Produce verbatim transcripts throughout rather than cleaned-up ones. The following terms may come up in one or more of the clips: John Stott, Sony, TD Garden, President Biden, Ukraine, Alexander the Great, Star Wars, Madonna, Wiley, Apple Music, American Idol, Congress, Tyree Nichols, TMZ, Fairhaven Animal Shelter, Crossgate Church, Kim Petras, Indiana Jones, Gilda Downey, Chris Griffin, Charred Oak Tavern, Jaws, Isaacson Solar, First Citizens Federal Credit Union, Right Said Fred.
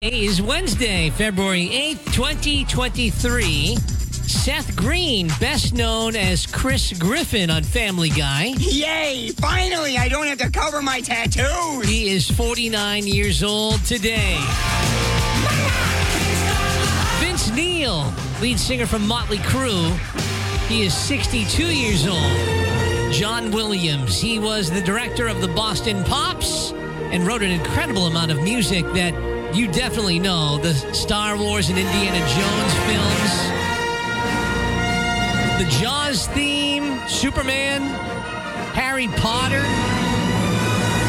Today is Wednesday, February eighth, twenty twenty-three. Seth Green, best known as Chris Griffin on Family Guy. Yay! Finally, I don't have to cover my tattoos! He is forty-nine years old today. Vince Neil, lead singer from Motley Crue. He is sixty-two years old. John Williams, he was the director of the Boston Pops and wrote an incredible amount of music that you definitely know, the Star Wars and Indiana Jones films, the Jaws theme, Superman, Harry Potter,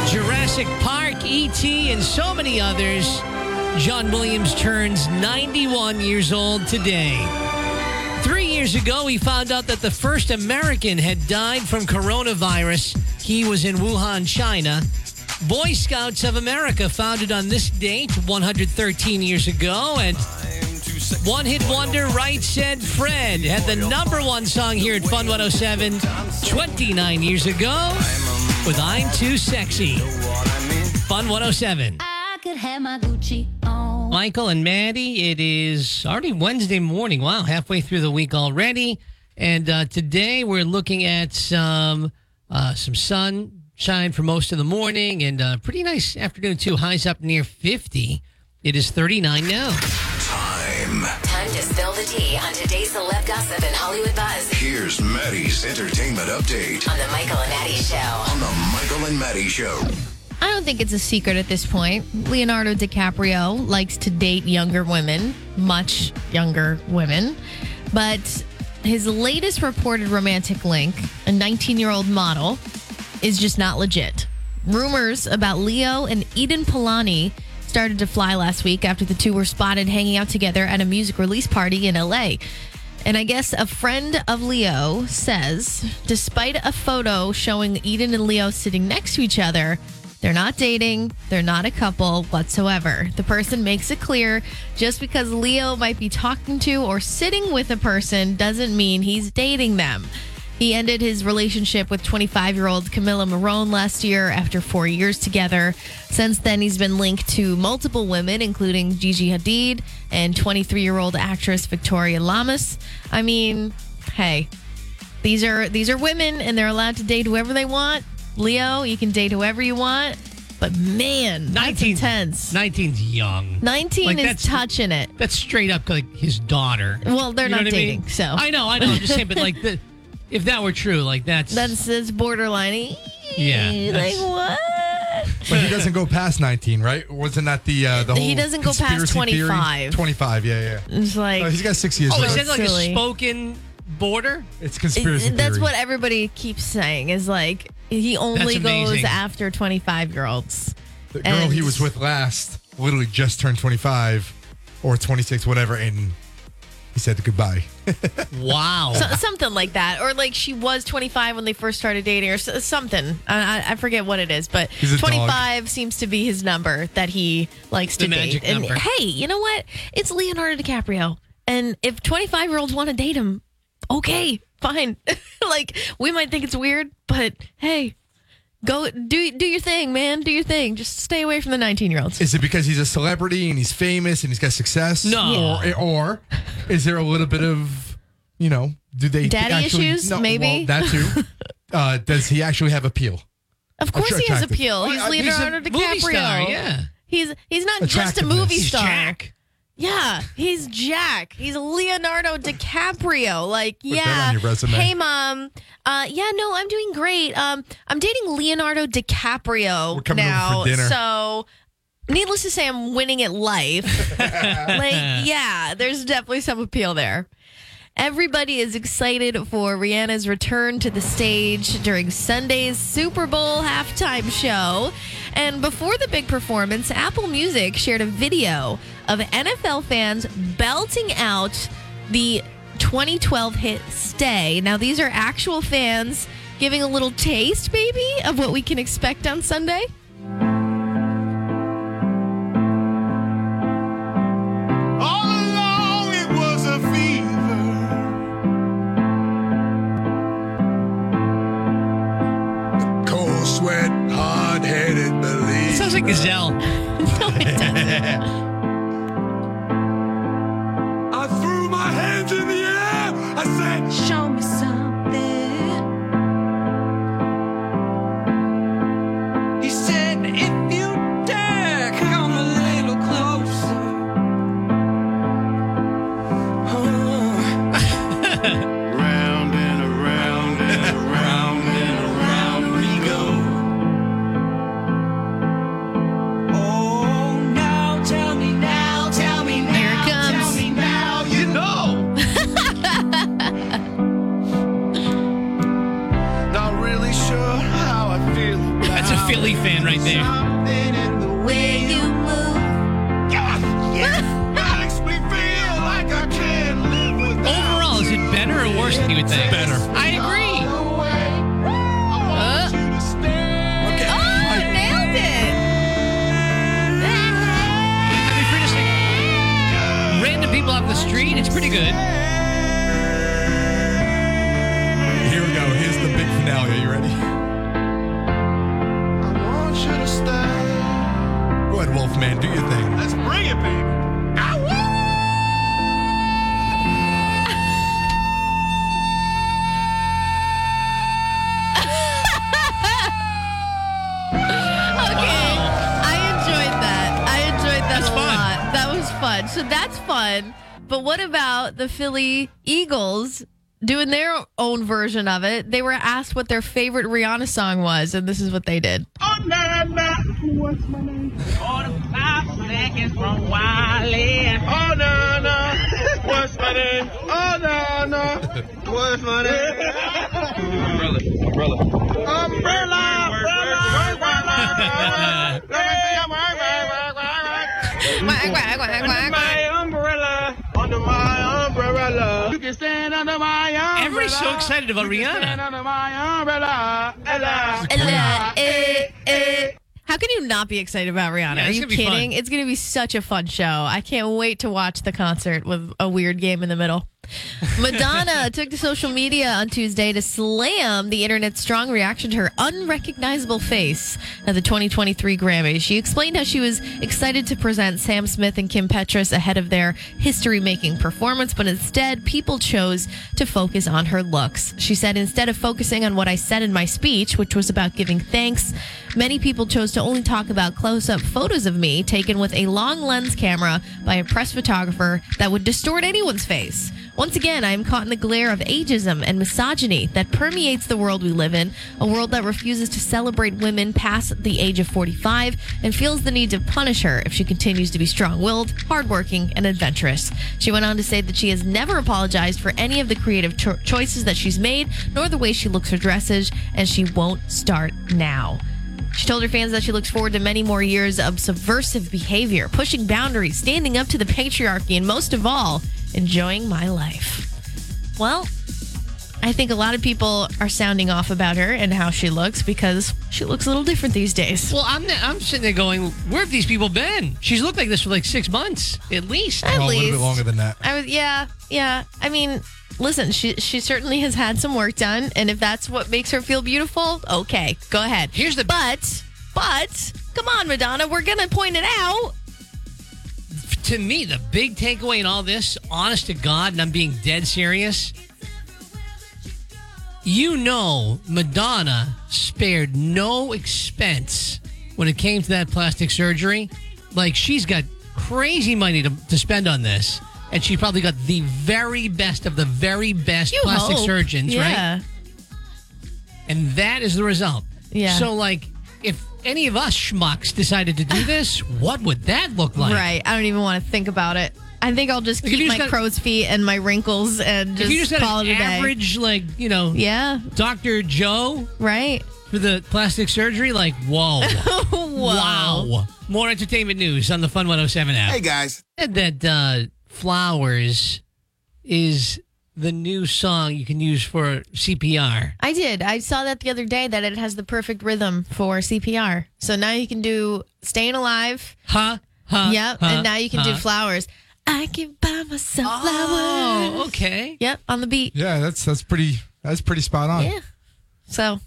Jurassic Park, E T, and so many others. John Williams turns ninety-one years old today. Three years ago, we found out that the first American had died from coronavirus. He was in Wuhan, China. Boy Scouts of America, founded on this date one hundred thirteen years ago, and one-hit wonder Right Said Fred had the number one song here at Fun one oh seven twenty-nine years ago with I'm Too Sexy. Fun one oh seven. I could have my Gucci on. Michael and Maddie, it is already Wednesday morning. Wow, halfway through the week already. And uh, today we're looking at some uh, some sun. Shine for most of the morning, and a pretty nice afternoon, too. Highs up near fifty. It is thirty-nine now. Time. Time to spill the tea on today's celeb gossip and Hollywood buzz. Here's Maddie's entertainment update. On the Michael and Maddie Show. On the Michael and Maddie Show. I don't think it's a secret at this point. Leonardo DiCaprio likes to date younger women, much younger women. But his latest reported romantic link, a nineteen-year-old model, is just not legit. Rumors about Leo and Eden Polani started to fly last week after the two were spotted hanging out together at a music release party in L A. And I guess a friend of Leo says, despite a photo showing Eden and Leo sitting next to each other, they're not dating, they're not a couple whatsoever. The person makes it clear, just because Leo might be talking to or sitting with a person doesn't mean he's dating them. He ended his relationship with twenty-five-year-old Camila Marone last year after four years together. Since then, he's been linked to multiple women, including Gigi Hadid and twenty-three-year-old actress Victoria Lamas. I mean, hey, these are these are women, and they're allowed to date whoever they want. Leo, you can date whoever you want. But, man, that's intense. nineteen's young. nineteen like is touching it. That's straight up like his daughter. Well, they're you not dating, I mean? so. I know, I know. I'm just saying, but like the... If that were true, like that's... That's, that's borderline. Yeah. Like, what? But he doesn't go past nineteen, right? Wasn't that the uh, the whole He doesn't go past twenty-five. Theory? twenty-five, yeah, yeah. It's like... Oh, he's got six years. Oh, is that like silly. a spoken border? It's conspiracy it, That's theory. What everybody keeps saying, is like, he only goes after twenty-five-year-olds. The girl and he was with last literally just turned twenty-five or twenty-six, whatever, and... He said goodbye. Wow. So, something like that. Or like she was twenty-five when they first started dating or something. I, I forget what it is, but twenty-five dog. seems to be his number that he likes the to magic date. Number. And hey, you know what? It's Leonardo DiCaprio. And if twenty-five-year-olds want to date him, okay, fine. Like, we might think it's weird, but hey, go do do your thing, man. Do your thing. Just stay away from the nineteen-year-olds. Is it because he's a celebrity and he's famous and he's got success? No. Yeah. Or, or is there a little bit of, you know, do they daddy actually, issues? No, maybe well, that too. uh, does he actually have appeal? Of course, Attractive. he has appeal. He's well, Leonardo he's DiCaprio. Star, yeah. He's he's not just a movie star. He's Jack. Yeah, he's Jack. He's Leonardo DiCaprio. Like, Put yeah. Hey, Mom. Uh, yeah, no, I'm doing great. Um, I'm dating Leonardo DiCaprio We're coming now. Over for dinner. So, needless to say, I'm winning at life. Like, yeah, there's definitely some appeal there. Everybody is excited for Rihanna's return to the stage during Sunday's Super Bowl halftime show. And before the big performance, Apple Music shared a video of N F L fans belting out the twenty twelve hit Stay. Now, these are actual fans giving a little taste, maybe, of what we can expect on Sunday. Sounds like Gazelle. No, it doesn't. Disney. Something in the way you move. Yes, yes. Makes me feel like I can't live without you. Overall, is it better or worse than you would think? Better. I agree. Uh, okay. Oh, I nailed it. I mean, for just like random people off the street, it's pretty good. Here we go. Here's the big finale. Are you ready? Go ahead, Wolfman. Do your thing. Let's bring it, baby. I okay. I enjoyed that. I enjoyed that that's a fun. lot. That was fun. So that's fun. But what about the Philly Eagles doing their own version of it? They were asked what their favorite Rihanna song was, and this is what they did. Oh, nah, nah. What's my name? forty-five seconds from Wiley. Oh, nah, nah. What's my name? Oh, nah, nah. What's my name? Umbrella. Umbrella. Umbrella. Umbrella. Let me see my umbrella. My umbrella. Under my umbrella. You can stand under my umbrella. Everybody's so excited about Rihanna. You can stand under my umbrella. Ella. Ella. Eh, eh. How can you not be excited about Rihanna? Yeah, Are you kidding? Fun. It's going to be such a fun show. I can't wait to watch the concert with a weird game in the middle. Madonna took to social media on Tuesday to slam the internet's strong reaction to her unrecognizable face at the twenty twenty-three Grammys. She explained how she was excited to present Sam Smith and Kim Petras ahead of their history-making performance, but instead, people chose to focus on her looks. She said, instead of focusing on what I said in my speech, which was about giving thanks, many people chose to only talk about close-up photos of me taken with a long lens camera by a press photographer that would distort anyone's face. Once again, I am caught in the glare of ageism and misogyny that permeates the world we live in, a world that refuses to celebrate women past the age of forty-five and feels the need to punish her if she continues to be strong-willed, hardworking, and adventurous. She went on to say that she has never apologized for any of the creative cho- choices that she's made, nor the way she looks or dresses, and she won't start now. She told her fans that she looks forward to many more years of subversive behavior, pushing boundaries, standing up to the patriarchy, and most of all, enjoying my life. Well, I think a lot of people are sounding off about her and how she looks because she looks a little different these days. Well, I'm I'm sitting there going, where have these people been? She's looked like this for like six months, at least. At oh, least. A little bit longer than that. I was, yeah, yeah. I mean, listen, she she certainly has had some work done, and if that's what makes her feel beautiful, okay, go ahead. Here's the but but come on, Madonna, we're gonna point it out. To me, the big takeaway in all this, honest to God, and I'm being dead serious, you know Madonna spared no expense when it came to that plastic surgery. Like, she's got crazy money to, to spend on this, and she probably got the very best of the very best you plastic hope. surgeons, yeah. right? And that is the result. Yeah. So, like, if any of us schmucks decided to do this, what would that look like? Right. I don't even want to think about it. I think I'll just like keep just my got, crow's feet and my wrinkles and just, you just call it a day. Average, like, you know, yeah. Doctor Joe. Right. For the plastic surgery, like, whoa. Wow. Wow. More entertainment news on the Fun one oh seven app. Hey, guys. And that uh, Flowers is the new song you can use for C P R. I did. I saw that the other day, that it has the perfect rhythm for C P R. So now you can do Staying Alive. Huh? Huh? Yep. Huh, and now you can huh. do Flowers. I can buy myself oh, flowers. Okay. Yep. On the beat. Yeah, that's that's pretty that's pretty spot on. Yeah. So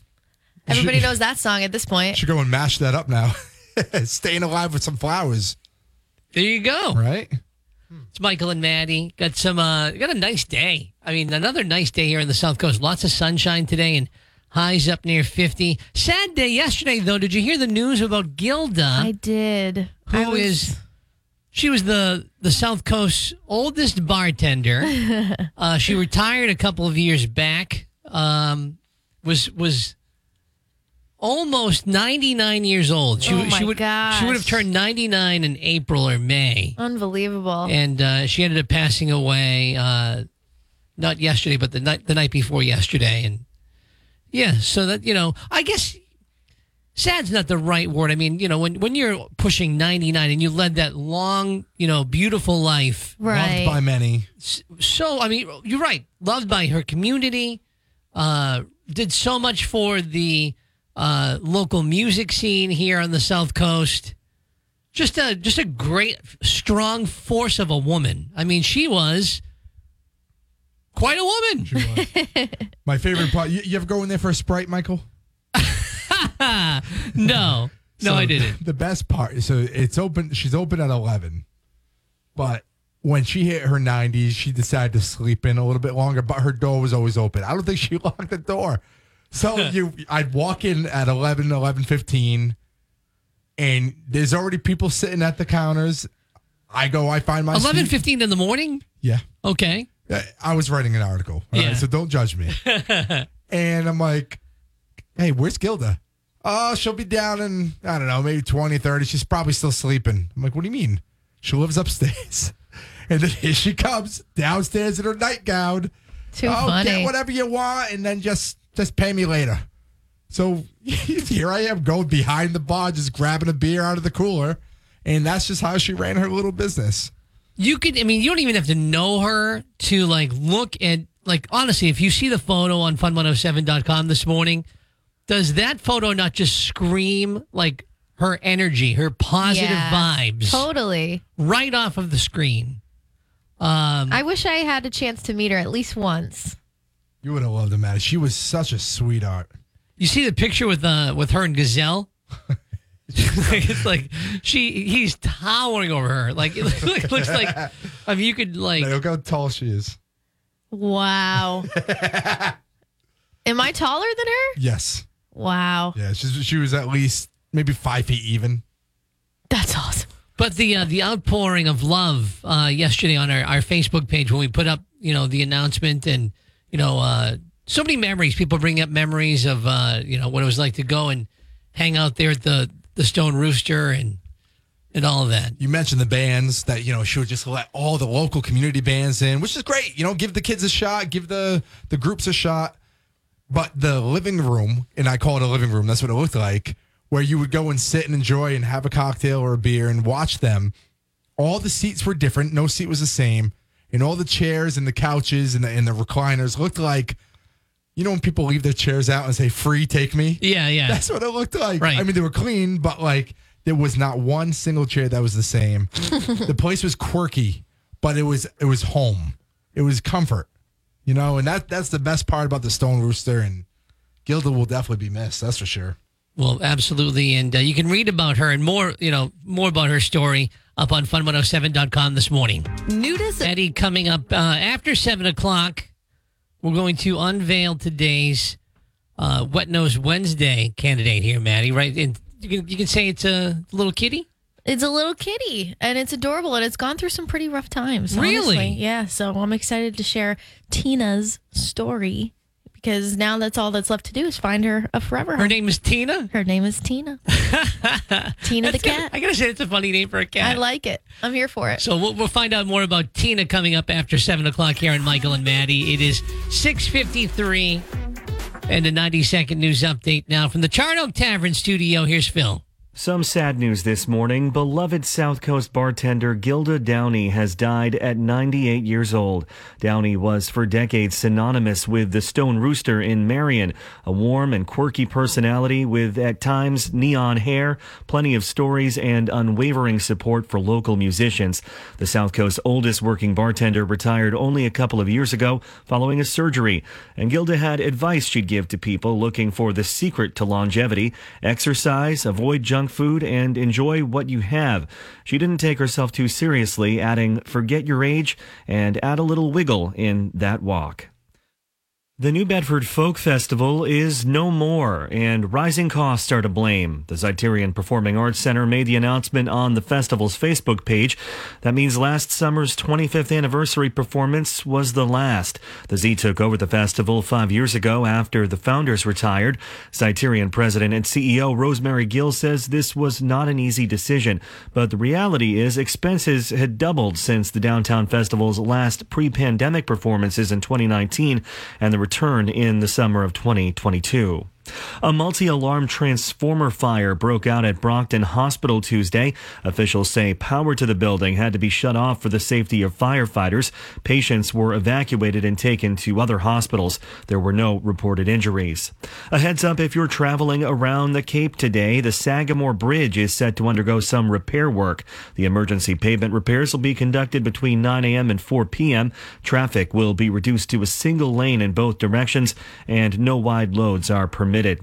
everybody should, knows that song at this point. Should go and mash that up now. Staying Alive with some flowers. There you go. Right? It's Michael and Maddie. Got some. Uh, got a nice day. I mean, another nice day here on the South Coast. Lots of sunshine today and highs up near fifty. Sad day yesterday, though. Did you hear the news about Gilda? I did. Who I was... is? She was the the South Coast's oldest bartender. uh, she retired a couple of years back. Um, was was almost ninety-nine years old. She, oh, my she would, gosh. She would have turned ninety-nine in April or May. Unbelievable. And uh, she ended up passing away, uh, not yesterday, but the night the night before yesterday. And yeah, so that, you know, I guess sad's not the right word. I mean, you know, when, when you're pushing ninety-nine and you led that long, you know, beautiful life. Right. Loved by many. So, I mean, you're right. Loved by her community. Uh, did so much for the uh, local music scene here on the South Coast. Just a, just a great, strong force of a woman. I mean, she was... quite a woman. Sure. My favorite part. You, you ever go in there for a Sprite, Michael? no. No, so I didn't. The best part. So it's open. She's open at eleven. But when she hit her nineties, she decided to sleep in a little bit longer. But her door was always open. I don't think she locked the door. So you, I'd walk in at eleven, eleven fifteen. And there's already people sitting at the counters. I go, I find my eleven fifteen in the morning? Yeah. Okay. I was writing an article, yeah. Right, so don't judge me. And I'm like, hey, where's Gilda? Oh, she'll be down in, I don't know, maybe twenty, thirty. She's probably still sleeping. I'm like, what do you mean? She lives upstairs. And then here she comes downstairs in her nightgown. Too oh, funny. Get whatever you want and then just, just pay me later. So here I am going behind the bar, just grabbing a beer out of the cooler. And that's just how she ran her little business. You could, I mean, you don't even have to know her to, like, look at, like, honestly, if you see the photo on fun one oh seven dot com this morning, does that photo not just scream, like, her energy, her positive yeah, vibes? Totally. Right off of the screen. Um, I wish I had a chance to meet her at least once. You would have loved her, Maddie. She was such a sweetheart. You see the picture with uh, with her and Gazelle? It's like she he's towering over her. Like it looks, it looks like I mean you could like look how tall she is. Wow. Am I taller than her? Yes. Wow. Yeah, she she was at least maybe five feet even. That's awesome. But the uh, the outpouring of love uh, yesterday on our, our Facebook page when we put up you know the announcement and you know uh, so many memories. People bring up memories of uh, you know what it was like to go and hang out there at the. The Stone Rooster and and all of that. You mentioned the bands that, you know, she would just let all the local community bands in, which is great. You know, give the kids a shot, give the, the groups a shot. But the living room, and I call it a living room, that's what it looked like, where you would go and sit and enjoy and have a cocktail or a beer and watch them. All the seats were different. No seat was the same. And all the chairs and the couches and the, and the recliners looked like, you know when people leave their chairs out and say, free, take me? Yeah, yeah. That's what it looked like. Right. I mean, they were clean, but, like, there was not one single chair that was the same. The place was quirky, but it was it was home. It was comfort, you know? And that that's the best part about the Stone Rooster, and Gilda will definitely be missed, that's for sure. Well, absolutely. And uh, you can read about her and more, you know, more about her story up on fun one oh seven dot com this morning. Nudist Eddie coming up uh, after seven o'clock. We're going to unveil today's uh, Wet Nose Wednesday candidate here, Maddie. Right? And you can you can say it's a little kitty. It's a little kitty, and it's adorable, and it's gone through some pretty rough times. Really? Honestly. Yeah. So I'm excited to share Tina's story because now that's all that's left to do is find her a forever home. Her name is Tina. Her name is Tina. Tina that's the cat. Good. I gotta say, it's a funny name for a cat. I like it. I'm here for it. So we'll, we'll find out more about Tina coming up after seven o'clock here on Michael and Maddie. It is six fifty-three, and a ninety-second news update now from the Charred Oak Tavern studio. Here's Phil. Some sad news this morning. Beloved South Coast bartender Gilda Downey has died at ninety-eight years old. Downey was for decades synonymous with the Stone Rooster in Marion, a warm and quirky personality with, at times, neon hair, plenty of stories, and unwavering support for local musicians. The South Coast's oldest working bartender retired only a couple of years ago following a surgery. And Gilda had advice she'd give to people looking for the secret to longevity: exercise, avoid junk food, and enjoy what you have. She didn't take herself too seriously, adding, "Forget your age and add a little wiggle in that walk." The New Bedford Folk Festival is no more, and rising costs are to blame. The Zyterian Performing Arts Center made the announcement on the festival's Facebook page. That means last summer's twenty-fifth anniversary performance was the last. The Z took over the festival five years ago after the founders retired. Zyterian president and C E O Rosemary Gill says this was not an easy decision, but the reality is expenses had doubled since the downtown festival's last pre-pandemic performances in twenty nineteen and the return in the summer of twenty twenty-two. A multi-alarm transformer fire broke out at Brockton Hospital Tuesday. Officials say power to the building had to be shut off for the safety of firefighters. Patients were evacuated and taken to other hospitals. There were no reported injuries. A heads up if you're traveling around the Cape today, the Sagamore Bridge is set to undergo some repair work. The emergency pavement repairs will be conducted between nine a.m. and four p.m. Traffic will be reduced to a single lane in both directions, and no wide loads are permitted.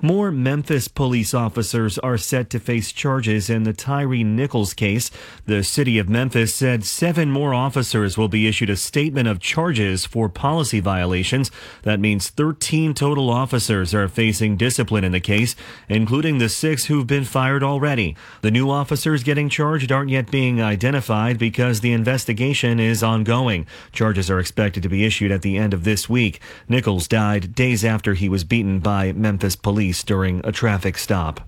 More Memphis police officers are set to face charges in the Tyree Nichols case. The city of Memphis said seven more officers will be issued a statement of charges for policy violations. That means thirteen total officers are facing discipline in the case, including the six who've been fired already. The new officers getting charged aren't yet being identified because the investigation is ongoing. Charges are expected to be issued at the end of this week. Nichols died days after he was beaten by Memphis police during a traffic stop.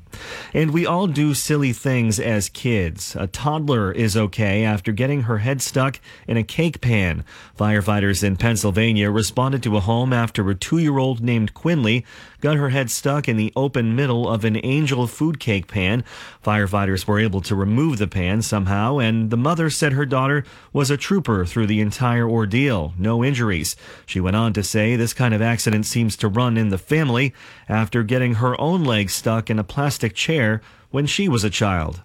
And we all do silly things as kids. A toddler is okay after getting her head stuck in a cake pan. Firefighters in Pennsylvania responded to a home after a two-year-old named Quinley got her head stuck in the open middle of an angel food cake pan. Firefighters were able to remove the pan somehow, and the mother said her daughter was a trooper through the entire ordeal. No injuries. She went on to say this kind of accident seems to run in the family after getting her own leg stuck in a plastic chair when she was a child.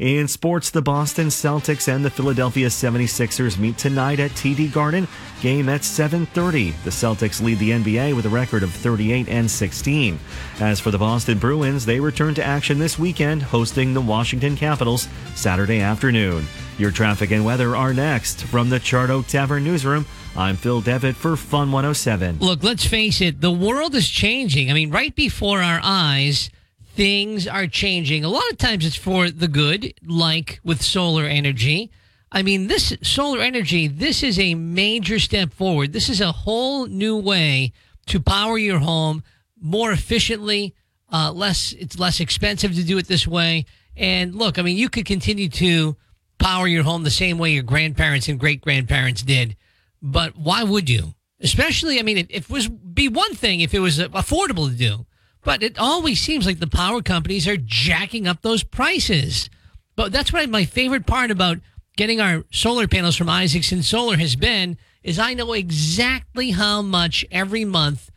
In sports, the Boston Celtics and the Philadelphia seventy-sixers meet tonight at T D Garden, game at seven thirty. The Celtics lead the N B A with a record of thirty-eight and sixteen. As for the Boston Bruins, they return to action this weekend, hosting the Washington Capitals Saturday afternoon. Your traffic and weather are next. From the Charred Oak Tavern newsroom, I'm Phil Devitt for Fun one oh seven. Look, let's face it, the world is changing. I mean, right before our eyes, things are changing. A lot of times it's for the good, like with solar energy. I mean, this solar energy, this is a major step forward. This is a whole new way to power your home more efficiently. Uh, less, it's less expensive to do it this way. And look, I mean, you could continue to power your home the same way your grandparents and great-grandparents did. But why would you? Especially, I mean, it, it was be one thing if it was affordable to do. But it always seems like the power companies are jacking up those prices. But that's what I, my favorite part about getting our solar panels from Isaacson Solar has been, is I know exactly how much every month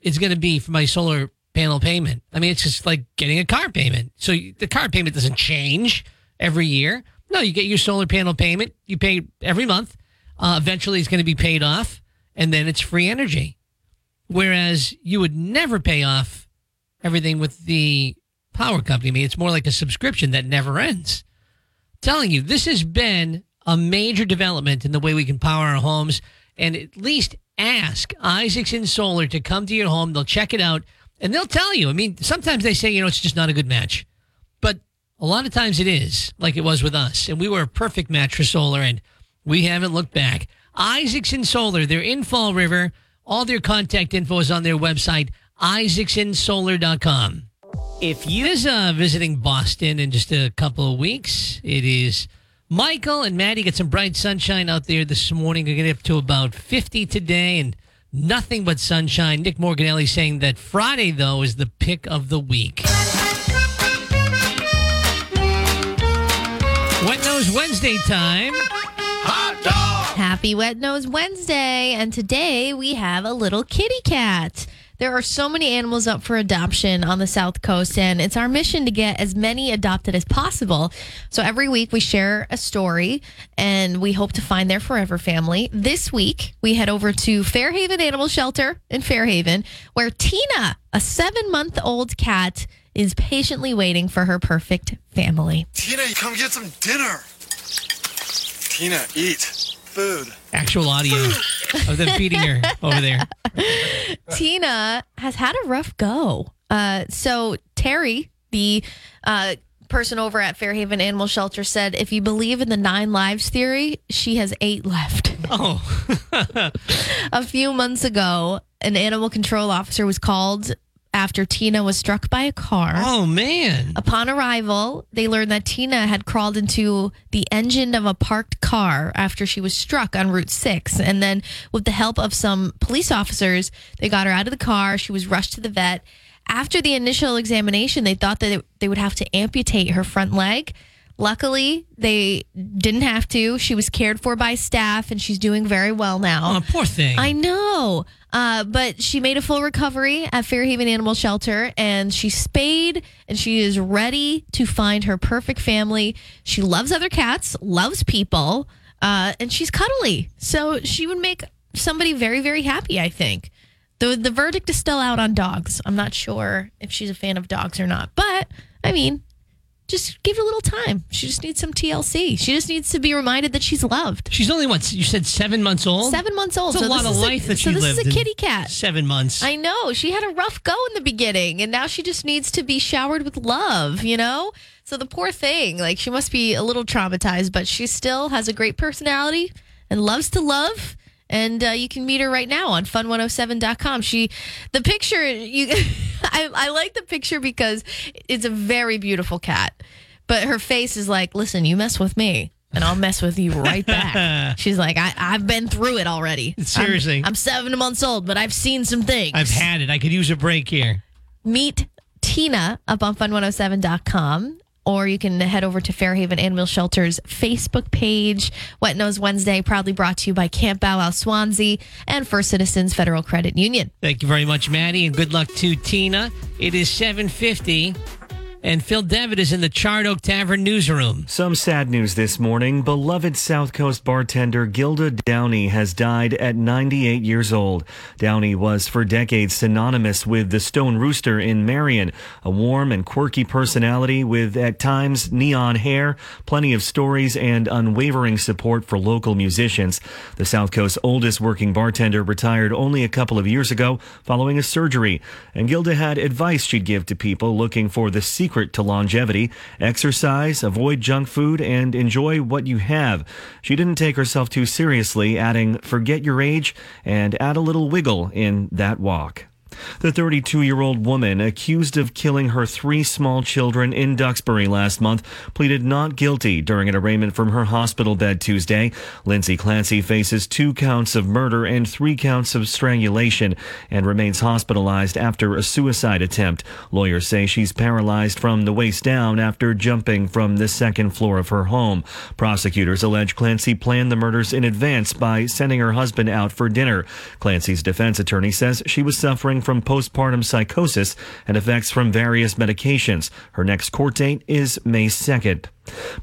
it's going to be for my solar panel payment. I mean, it's just like getting a car payment. So you, the car payment doesn't change every year. No, you get your solar panel payment. You pay every month. Uh, eventually, it's going to be paid off, and then it's free energy. Whereas you would never pay off everything with the power company. I mean, it's more like a subscription that never ends. I'm telling you, this has been a major development in the way we can power our homes. And at least ask Isaacson Solar to come to your home. They'll check it out, and they'll tell you. I mean, sometimes they say, you know, it's just not a good match. But a lot of times it is, like it was with us. And we were a perfect match for solar, and we haven't looked back. Isaacson Solar, they're in Fall River. All their contact info is on their website, Isaacson Solar dot com. If you is uh, visiting Boston in just a couple of weeks, it is Michael and Maddie. Get some bright sunshine out there this morning. We're going to get up to about fifty today and nothing but sunshine. Nick Morganelli saying that Friday, though, is the pick of the week. Wet Nose Wednesday time. Hot dog! Happy Wet Nose Wednesday. And today we have a little kitty cat. There are so many animals up for adoption on the South Coast, and it's our mission to get as many adopted as possible. So every week we share a story, and we hope to find their forever family. This week, we head over to Fairhaven Animal Shelter in Fairhaven, where Tina, a seven-month-old cat, is patiently waiting for her perfect family. Tina, come get some dinner. Tina, eat. Food. Actual audio of them feeding her over there. Tina has had a rough go. Uh, so Terry, the uh, person over at Fairhaven Animal Shelter, said, if you believe in the nine lives theory, she has eight left. Oh. A few months ago, an animal control officer was called after Tina was struck by a car. Oh, man. Upon arrival, they learned that Tina had crawled into the engine of a parked car after she was struck on Route six. And then with the help of some police officers, they got her out of the car. She was rushed to the vet. After the initial examination, they thought that it, they would have to amputate her front leg. Luckily, they didn't have to. She was cared for by staff, and she's doing very well now. Oh, poor thing. I know. Uh, but she made a full recovery at Fairhaven Animal Shelter, and she's spayed, and she is ready to find her perfect family. She loves other cats, loves people, uh, and she's cuddly. So she would make somebody very, very happy, I think. The, the verdict is still out on dogs. I'm not sure if she's a fan of dogs or not. But, I mean... just give it a little time. She just needs some T L C. She just needs to be reminded that she's loved. She's only, what, you said seven months old? Seven months old. That's a lot of life that she lived. So this is a kitty cat. Seven months. I know. She had a rough go in the beginning, and now she just needs to be showered with love, you know? So the poor thing, like, she must be a little traumatized, but she still has a great personality and loves to love. And uh, you can meet her right now on fun one oh seven dot com. She, the picture, you, I, I like the picture because it's a very beautiful cat. But her face is like, listen, you mess with me, and I'll mess with you right back. She's like, I, I've been through it already. Seriously. I'm, I'm seven months old, but I've seen some things. I've had it. I could use a break here. Meet Tina up on fun one oh seven dot com. Or you can head over to Fairhaven Animal Shelter's Facebook page. Wet Nose Wednesday, proudly brought to you by Camp Bow Wow Swansea and First Citizens Federal Credit Union. Thank you very much, Maddie, and good luck to Tina. It is seven fifty, and Phil Devitt is in the Charred Oak Tavern newsroom. Some sad news this morning. Beloved South Coast bartender Gilda Downey has died at ninety-eight years old. Downey was for decades synonymous with the Stone Rooster in Marion, a warm and quirky personality with, at times, neon hair, plenty of stories, and unwavering support for local musicians. The South Coast's oldest working bartender retired only a couple of years ago following a surgery, and Gilda had advice she'd give to people looking for the secret to longevity: exercise, avoid junk food, and enjoy what you have. She didn't take herself too seriously, adding, forget your age and add a little wiggle in that walk. The thirty-two-year-old woman accused of killing her three small children in Duxbury last month pleaded not guilty during an arraignment from her hospital bed Tuesday. Lindsay Clancy faces two counts of murder and three counts of strangulation and remains hospitalized after a suicide attempt. Lawyers say she's paralyzed from the waist down after jumping from the second floor of her home. Prosecutors allege Clancy planned the murders in advance by sending her husband out for dinner. Clancy's defense attorney says she was suffering from postpartum psychosis and effects from various medications. Her next court date is May second.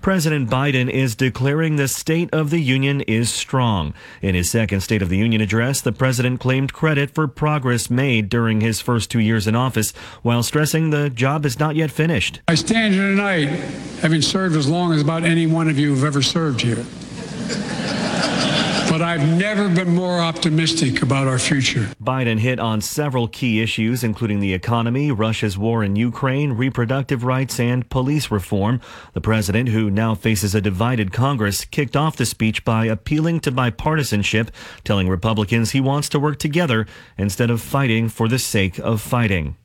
President Biden is declaring the State of the Union is strong. In his second State of the Union address, the president claimed credit for progress made during his first two years in office while stressing the job is not yet finished. I stand here tonight having served as long as about any one of you have ever served here. But I've never been more optimistic about our future. Biden hit on several key issues, including the economy, Russia's war in Ukraine, reproductive rights, and police reform. The president, who now faces a divided Congress, kicked off the speech by appealing to bipartisanship, telling Republicans he wants to work together instead of fighting for the sake of fighting.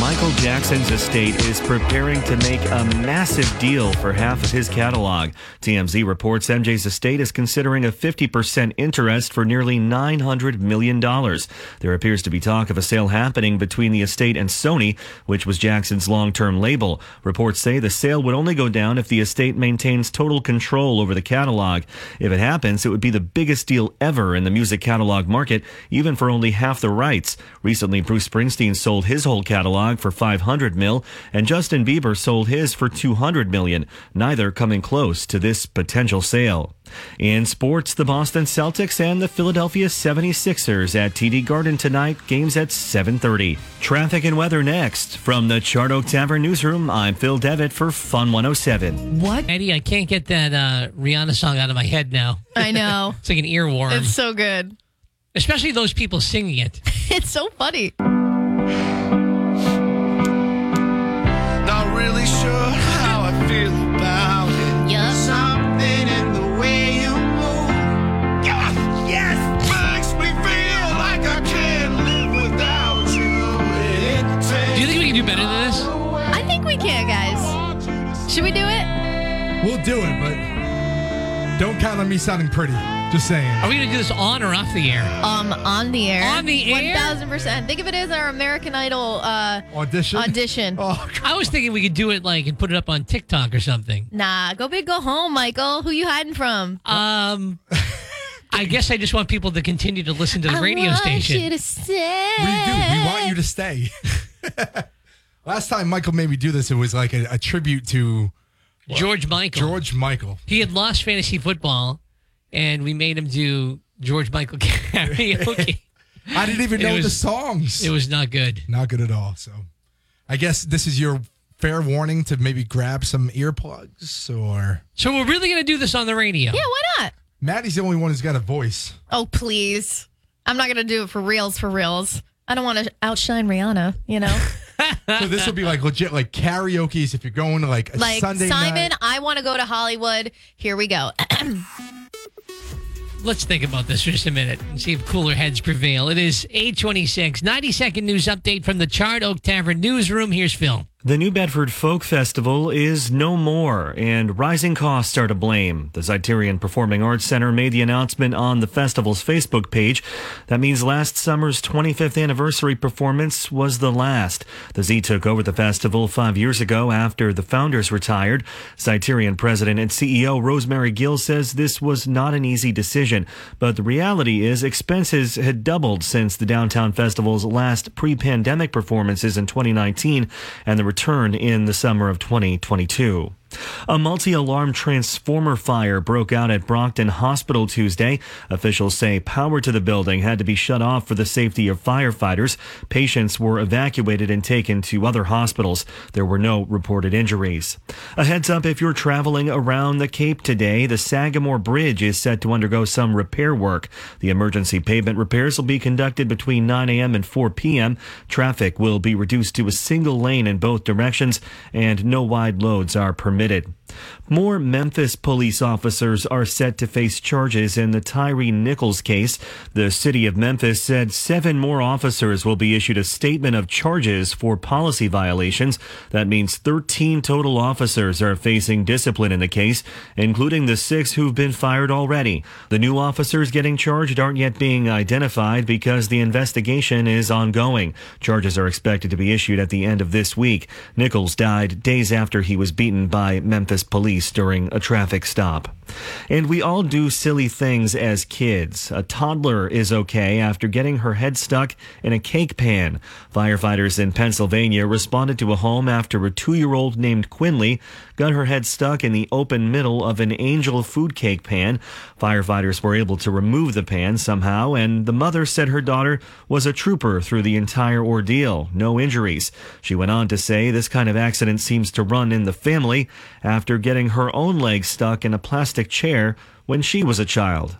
Michael Jackson's estate is preparing to make a massive deal for half of his catalog. T M Z reports M J's estate is considering a fifty percent interest for nearly nine hundred million dollars. There appears to be talk of a sale happening between the estate and Sony, which was Jackson's long-term label. Reports say the sale would only go down if the estate maintains total control over the catalog. If it happens, it would be the biggest deal ever in the music catalog market, even for only half the rights. Recently, Bruce Springsteen sold his whole catalog for five hundred mil, and Justin Bieber sold his for two hundred million, neither coming close to this potential sale. In sports, the Boston Celtics and the Philadelphia seventy-sixers at T D Garden tonight, games at seven thirty. Traffic and weather next. From the Charred Oak Tavern newsroom, I'm Phil Devitt for Fun one oh seven. What? Eddie, I can't get that uh, Rihanna song out of my head now. I know. It's like an earworm. It's so good. Especially those people singing it. It's so funny. Really sure how I feel about it. Yep. Something in the way you move. Yes, yes, makes me feel like I can't live without you. Do you think we can do better than this? I think we can, guys. Should we do it? We'll do it, but don't count on me sounding pretty. Just saying. Are we going to do this on or off the air? Um, on the air. On the air? one thousand percent. Think of it as our American Idol uh, audition. Audition. Oh, I was thinking we could do it like and put it up on TikTok or something. Nah, go big, go home, Michael. Who you hiding from? Um... I guess I just want people to continue to listen to the I radio want station. You to stay. We do. We want you to stay. Last time Michael made me do this, it was like a, a tribute to what? George Michael. George Michael. He had lost fantasy football, and we made him do George Michael karaoke. I didn't even know was, the songs. It was not good. Not good at all. So I guess this is your fair warning to maybe grab some earplugs or. So we're really going to do this on the radio. Yeah, why not? Maddie's the only one who's got a voice. Oh, please. I'm not going to do it for reals, for reals. I don't want to outshine Rihanna, you know? So this will be like legit, like karaoke's if you're going to like a like Sunday Simon, night. Simon, I want to go to Hollywood. Here we go. Let's think about this for just a minute and see if cooler heads prevail. It is eight twenty-six, ninety-second news update from the Charred Oak Tavern newsroom. Here's Phil. The New Bedford Folk Festival is no more, and rising costs are to blame. The Zyterian Performing Arts Center made the announcement on the festival's Facebook page. That means last summer's twenty-fifth anniversary performance was the last. The Z took over the festival five years ago after the founders retired. Zyterian President and C E O Rosemary Gill says this was not an easy decision, but the reality is expenses had doubled since the downtown festival's last pre-pandemic performances in twenty nineteen and the return in the summer of twenty twenty-two. A multi-alarm transformer fire broke out at Brockton Hospital Tuesday. Officials say power to the building had to be shut off for the safety of firefighters. Patients were evacuated and taken to other hospitals. There were no reported injuries. A heads up if you're traveling around the Cape today, the Sagamore Bridge is set to undergo some repair work. The emergency pavement repairs will be conducted between nine a.m. and four p.m. Traffic will be reduced to a single lane in both directions, and no wide loads are permitted. Permitted. More Memphis police officers are set to face charges in the Tyree Nichols case. The city of Memphis said seven more officers will be issued a statement of charges for policy violations. That means thirteen total officers are facing discipline in the case, including the six who've been fired already. The new officers getting charged aren't yet being identified because the investigation is ongoing. Charges are expected to be issued at the end of this week. Nichols died days after he was beaten by Memphis police during a traffic stop. And we all do silly things as kids. A toddler is okay after getting her head stuck in a cake pan. Firefighters in Pennsylvania responded to a home after a two-year-old named Quinley got her head stuck in the open middle of an angel food cake pan. Firefighters were able to remove the pan somehow, and the mother said her daughter was a trooper through the entire ordeal. No injuries. She went on to say this kind of accident seems to run in the family after getting her own leg stuck in a plastic chair when she was a child.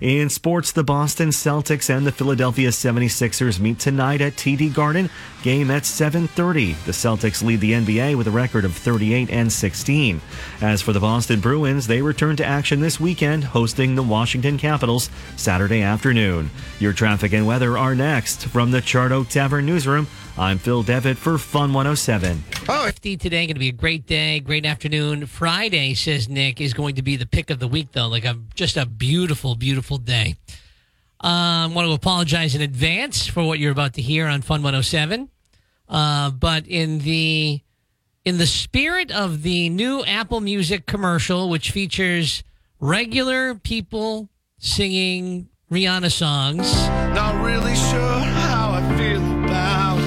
In sports, the Boston Celtics and the Philadelphia seventy-sixers meet tonight at T D Garden, game at seven thirty. The Celtics lead the N B A with a record of thirty-eight and sixteen. As for the Boston Bruins, they return to action this weekend, hosting the Washington Capitals Saturday afternoon. Your traffic and weather are next. From the Charred Oak Tavern newsroom, I'm Phil Devitt for Fun one oh seven. Oh, fifty today, going to be a great day, great afternoon. Friday, says Nick, is going to be the pick of the week, though. Like, a, just a beautiful, beautiful day. I um, want to apologize in advance for what you're about to hear on Fun one oh seven. Uh, but in the in the spirit of the new Apple Music commercial, which features regular people singing Rihanna songs. Not really sure how I feel about it.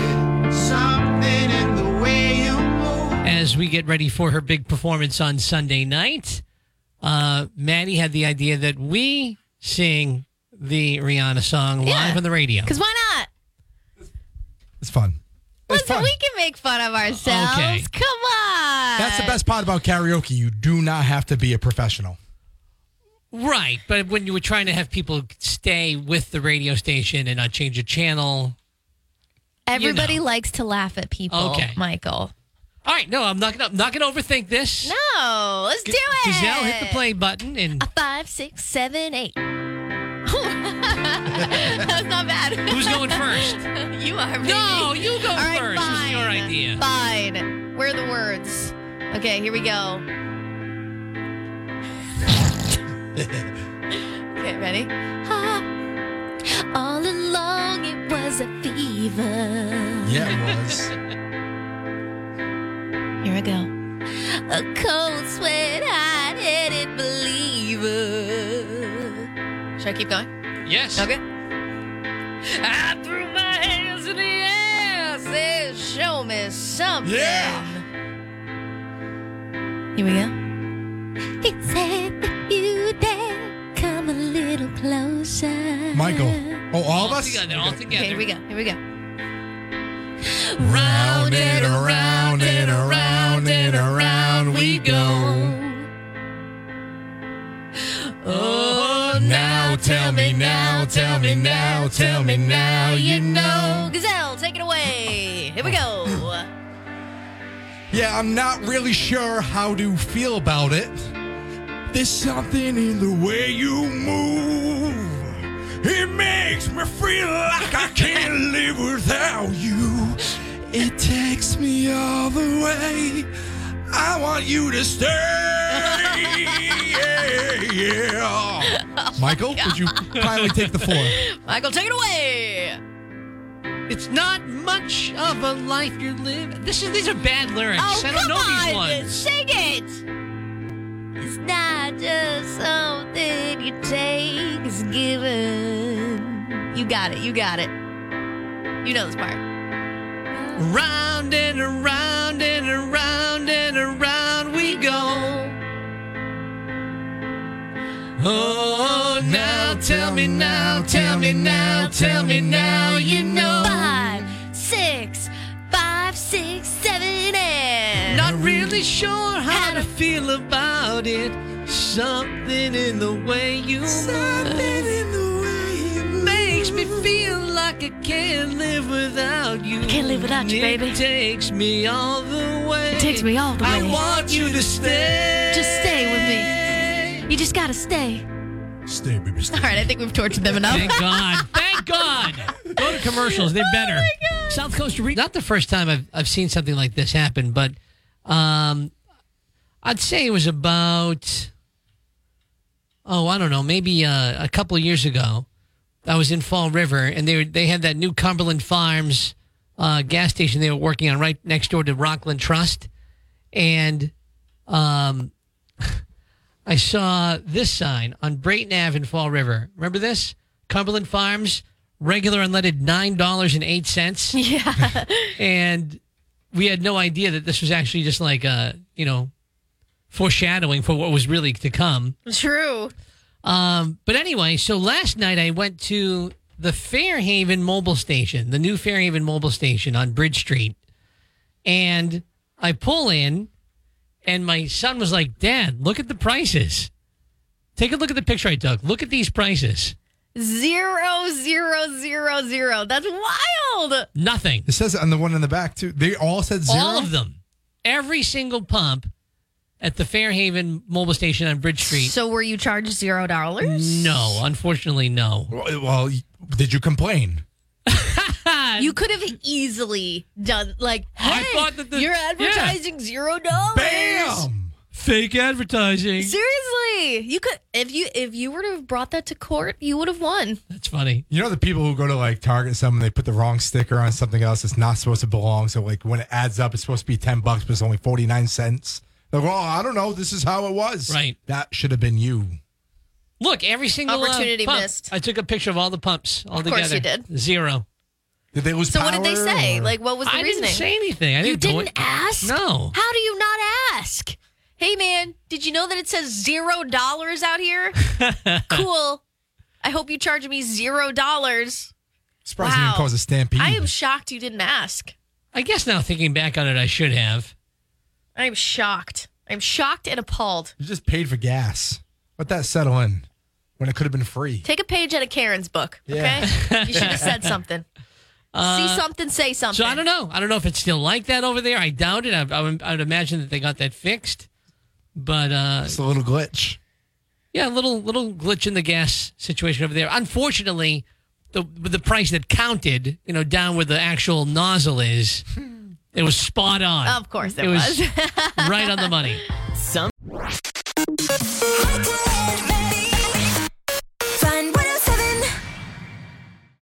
As we get ready for her big performance on Sunday night, uh, Maddie had the idea that we sing the Rihanna song yeah. live on the radio. Because why not? It's fun. It's fun. We can make fun of ourselves. Okay. Come on. That's the best part about karaoke. You do not have to be a professional. Right. But when you were trying to have people stay with the radio station and not change a channel. Everybody you know. likes to laugh at people, okay. Michael. All right, no, I'm not gonna I'm not gonna overthink this. No, let's G- do it. Giselle, hit the play button and a five, six, seven, eight. That's not bad. Who's going first? You are. Baby. No, you go all right, first. Fine. This is your idea. Fine. Where are the words? Okay, here we go. Okay, ready? Ha. All along it was a fever. Yeah, it was. Here I go. A cold sweat, hot-headed believer. Should I keep going? Yes. Okay. I threw my hands in the air, said, show me something. Yeah. Here we go. He said that you dare come a little closer. Michael. Oh, all of us? Together, all together. Okay, here we go. Here we go. Round and around and around and around we go. Oh, now tell me now, tell me now, tell me now you know. Gazelle, take it away. Here we go. Yeah, I'm not really sure how to feel about it. There's something in the way you move. It makes me feel like I can't live without you. It takes me all the way. I want you to stay. Yeah, yeah. Oh, Michael, would you kindly take the floor? Michael, take it away. It's not much of a life you live. This is, these are bad lyrics. Oh, I don't know on. These ones. Sing it. It's not just something you take, it's given. You got it, you got it. You know this part. Around and around and around and around we go. Oh, now tell me now, tell me now, tell me now you know. Five, six, five, six, seven, and... Not really sure how to feel about it. Something in the way you Something move. in the way you move. Makes me feel like I can't live without you. I can't live without you, baby. It takes me all the way. It takes me all the way. I want you to stay. Just stay with me. You just gotta stay. Stay, baby, stay. All right, I think we've tortured them enough. Thank God. Thank God. Go to commercials. They're better. Oh my God. South Costa Rica. Not the first time I've I've seen something like this happen, but um, I'd say it was about, oh, I don't know, maybe uh, a couple of years ago. I was in Fall River, and they were, they had that new Cumberland Farms uh, gas station they were working on right next door to Rockland Trust. And um, I saw this sign on Brayton Avenue in Fall River. Remember this? Cumberland Farms, regular unleaded nine dollars and eight cents. Yeah. And we had no idea that this was actually just like, uh, you know, foreshadowing for what was really to come. True. Um, but anyway, so last night I went to the Fairhaven Mobile Station, the new Fairhaven Mobile Station on Bridge Street. And I pull in, and my son was like, Dad, look at the prices. Take a look at the picture I took. Look at these prices. Zero, zero, zero, zero. That's wild. Nothing. It says it on the one in the back, too. They all said zero? All of them. Every single pump at the Fairhaven Mobile Station on Bridge Street. So were you charged zero dollars? No, unfortunately, no. Well, well did you complain? You could have easily done, like, hey, I thought that the, you're advertising yeah. zero dollars. Bam! Fake advertising. Seriously. You could if you if you were to have brought that to court, you would have won. That's funny. You know the people who go to like Target something, they put the wrong sticker on something else that's not supposed to belong. So like when it adds up, it's supposed to be ten bucks, but it's only forty nine cents. Like, well, I don't know. This is how it was. Right. That should have been you. Look, every single opportunity uh, missed. I took a picture of all the pumps all together. Of course you did. Zero. Did they lose so power? So what did they say? Or? Like, what was the I reasoning? I didn't say anything. I didn't you didn't go- ask? No. How do you not ask? Hey, man, did you know that it says zero dollars out here? Cool. I hope you charge me zero dollars. Surprised wow. you didn't cause a stampede. I am shocked you didn't ask. I guess now thinking back on it, I should have. I'm shocked. I'm shocked and appalled. You just paid for gas. Let that settle in when it could have been free. Take a page out of Karen's book, yeah. okay? You should have said something. Uh, See something, say something. So I don't know. I don't know if it's still like that over there. I doubt it. I, I, would, I would imagine that they got that fixed. But uh, it's a little glitch. Yeah, a little little glitch in the gas situation over there. Unfortunately, the the price that counted, you know, down where the actual nozzle is... It was spot on. Of course it, it was. was right on the money.